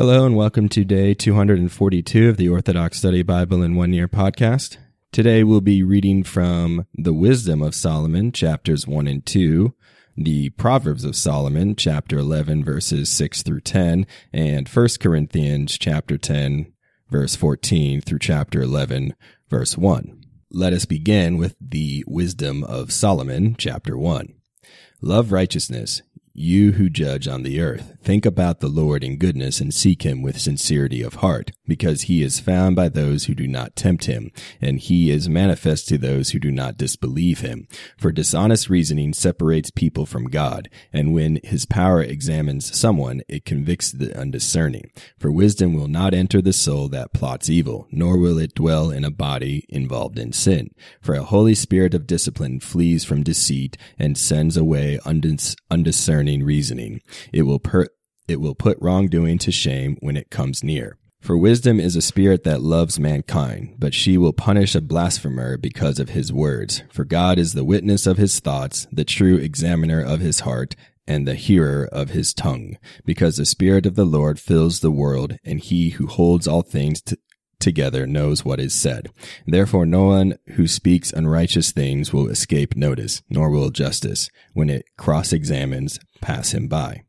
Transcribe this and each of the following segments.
Hello and welcome to day 242 of the Orthodox Study Bible in One Year podcast. Today we'll be reading from the Wisdom of Solomon, chapters 1 and 2, the Proverbs of Solomon, chapter 11, verses 6 through 10, and 1 Corinthians, chapter 10, verse 14 through chapter 11, verse 1. Let us begin with the Wisdom of Solomon, chapter 1. Love righteousness, you who judge on the earth. Think about the Lord in goodness and seek him with sincerity of heart, because he is found by those who do not tempt him, and he is manifest to those who do not disbelieve him. For dishonest reasoning separates people from God, and when his power examines someone, it convicts the undiscerning. For wisdom will not enter the soul that plots evil, nor will it dwell in a body involved in sin. For a holy spirit of discipline flees from deceit and sends away undiscerning reasoning. It will put wrongdoing to shame when it comes near. For wisdom is a spirit that loves mankind, but she will punish a blasphemer because of his words. For God is the witness of his thoughts, the true examiner of his heart, and the hearer of his tongue. Because the Spirit of the Lord fills the world, and he who holds all things together knows what is said. Therefore, no one who speaks unrighteous things will escape notice, nor will justice, when it cross-examines, pass him by.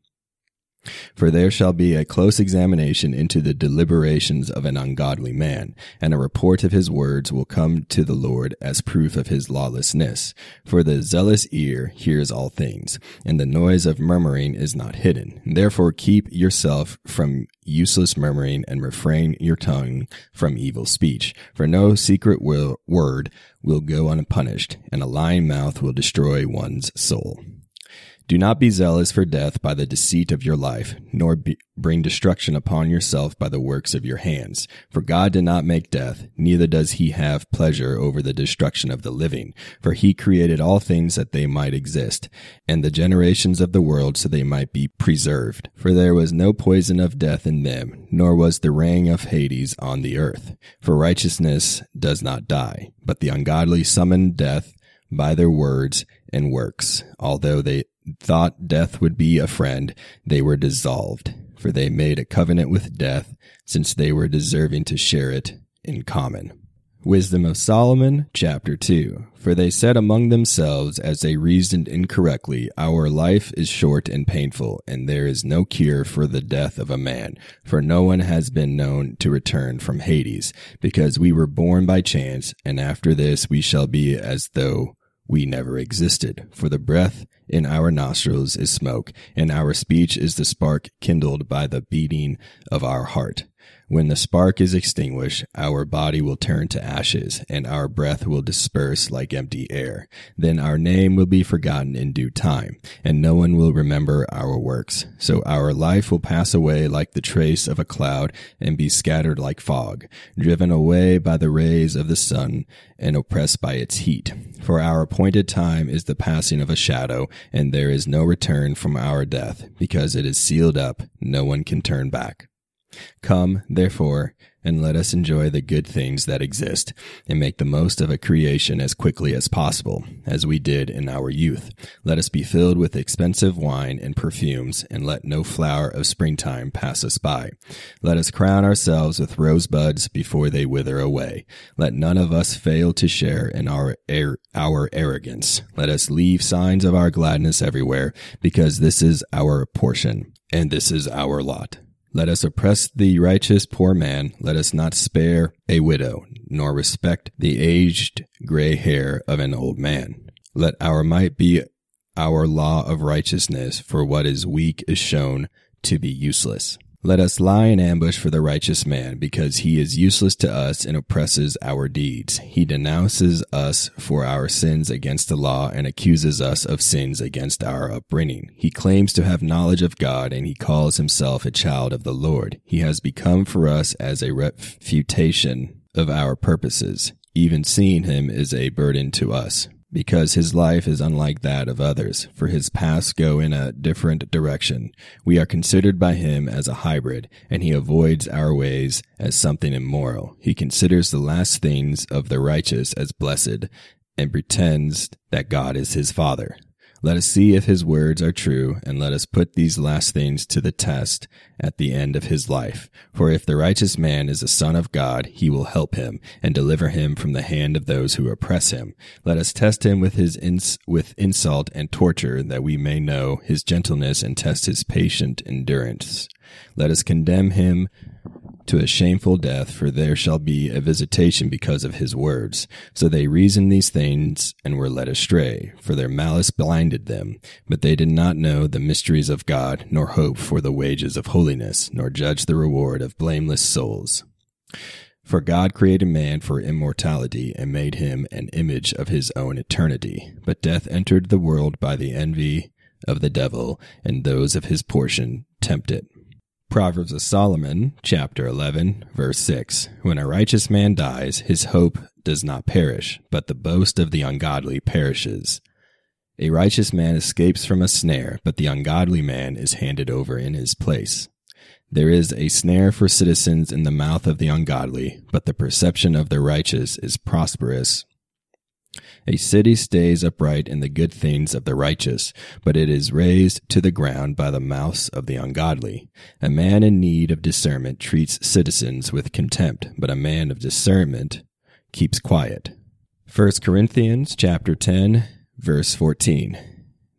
For there shall be a close examination into the deliberations of an ungodly man, and a report of his words will come to the Lord as proof of his lawlessness. For the zealous ear hears all things, and the noise of murmuring is not hidden. Therefore keep yourself from useless murmuring, and refrain your tongue from evil speech. For no secret word will go unpunished, and a lying mouth will destroy one's soul. Do not be zealous for death by the deceit of your life, nor bring destruction upon yourself by the works of your hands. For God did not make death, neither does he have pleasure over the destruction of the living. For he created all things that they might exist, and the generations of the world so they might be preserved. For there was no poison of death in them, nor was the reign of Hades on the earth. For righteousness does not die, but the ungodly summon death by their words and works. Although they thought death would be a friend, they were dissolved, for they made a covenant with death, since they were deserving to share it in common. Wisdom of Solomon, chapter 2. For they said among themselves, as they reasoned incorrectly, our life is short and painful, and there is no cure for the death of a man, for no one has been known to return from Hades, because we were born by chance, and after this we shall be as though we never existed. For the breath in our nostrils is smoke, and our speech is the spark kindled by the beating of our heart. When the spark is extinguished, our body will turn to ashes, and our breath will disperse like empty air. Then our name will be forgotten in due time, and no one will remember our works. So our life will pass away like the trace of a cloud, and be scattered like fog, driven away by the rays of the sun, and oppressed by its heat. For our appointed time is the passing of a shadow, and there is no return from our death, because it is sealed up, no one can turn back. Come, therefore, and let us enjoy the good things that exist, and make the most of a creation as quickly as possible, as we did in our youth. Let us be filled with expensive wine and perfumes, and let no flower of springtime pass us by. Let us crown ourselves with rosebuds before they wither away. Let none of us fail to share in our arrogance. Let us leave signs of our gladness everywhere, because this is our portion, and this is our lot. Let us oppress the righteous poor man. Let us not spare a widow, nor respect the aged gray hair of an old man. Let our might be our law of righteousness, for what is weak is shown to be useless. Let us lie in ambush for the righteous man, because he is useless to us and oppresses our deeds. He denounces us for our sins against the law and accuses us of sins against our upbringing. He claims to have knowledge of God, and he calls himself a child of the Lord. He has become for us as a refutation of our purposes. Even seeing him is a burden to us, because his life is unlike that of others, for his paths go in a different direction. We are considered by him as a hybrid, and he avoids our ways as something immoral. He considers the last things of the righteous as blessed, and pretends that God is his father. Let us see if his words are true, and let us put these last things to the test at the end of his life. For if the righteous man is a son of God, he will help him and deliver him from the hand of those who oppress him. Let us test him with insult and torture, that we may know his gentleness and test his patient endurance. Let us condemn him to a shameful death, for there shall be a visitation because of his words. So they reasoned these things and were led astray, for their malice blinded them. But they did not know the mysteries of God, nor hope for the wages of holiness, nor judge the reward of blameless souls. For God created man for immortality and made him an image of his own eternity. But death entered the world by the envy of the devil, and those of his portion tempt it. Proverbs of Solomon, chapter 11, verse 6. When a righteous man dies, his hope does not perish, but the boast of the ungodly perishes. A righteous man escapes from a snare, but the ungodly man is handed over in his place. There is a snare for citizens in the mouth of the ungodly, but the perception of the righteous is prosperous. A city stays upright in the good things of the righteous, but it is razed to the ground by the mouths of the ungodly. A man in need of discernment treats citizens with contempt, but a man of discernment keeps quiet. 1 Corinthians chapter 10, verse 14.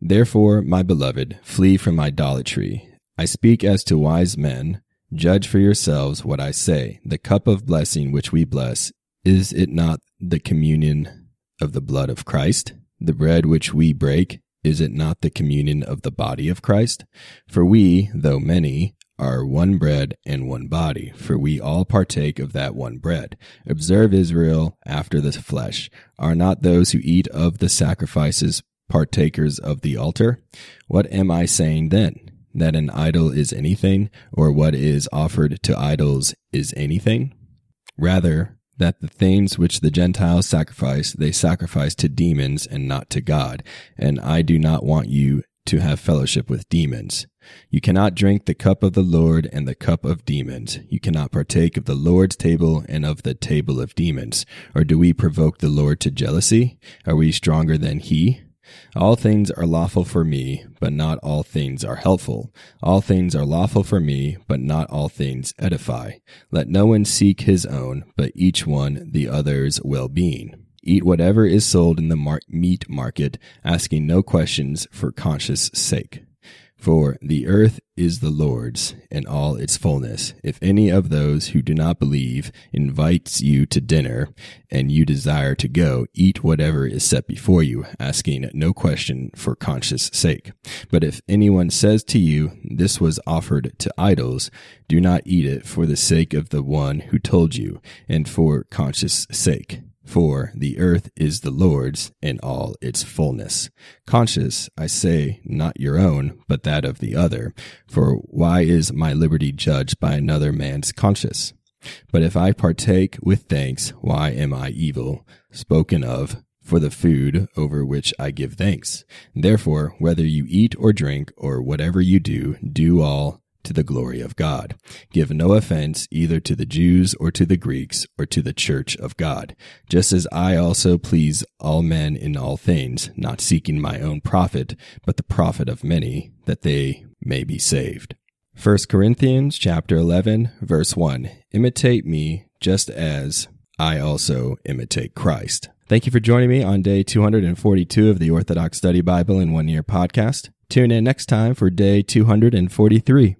Therefore, my beloved, flee from idolatry. I speak as to wise men. Judge for yourselves what I say. The cup of blessing which we bless, is it not the communion of the blood of Christ? The bread which we break, is it not the communion of the body of Christ? For we, though many, are one bread and one body, for we all partake of that one bread. Observe Israel after the flesh. Are not those who eat of the sacrifices partakers of the altar? What am I saying then? That an idol is anything, or what is offered to idols is anything? Rather, that the things which the Gentiles sacrifice, they sacrifice to demons and not to God. And I do not want you to have fellowship with demons. You cannot drink the cup of the Lord and the cup of demons. You cannot partake of the Lord's table and of the table of demons. Or do we provoke the Lord to jealousy? Are we stronger than he? All things are lawful for me, but not all things are helpful. All things are lawful for me, but not all things edify. Let no one seek his own, but each one the other's well-being. Eat whatever is sold in the meat market, asking no questions for conscience' sake. For the earth is the Lord's and all its fullness. If any of those who do not believe invites you to dinner and you desire to go, eat whatever is set before you, asking no question for conscience sake. But if anyone says to you, this was offered to idols, do not eat it for the sake of the one who told you and for conscience sake. For the earth is the Lord's and all its fullness. Conscience, I say, not your own, but that of the other. For why is my liberty judged by another man's conscience? But if I partake with thanks, why am I evil spoken of for the food over which I give thanks? Therefore, whether you eat or drink or whatever you do, do all to the glory of God. Give no offense either to the Jews or to the Greeks or to the church of God, just as I also please all men in all things, not seeking my own profit, but the profit of many, that they may be saved. 1 Corinthians chapter 11, verse 1. Imitate me just as I also imitate Christ. Thank you for joining me on day 242 of the Orthodox Study Bible in One Year podcast. Tune in next time for day 243.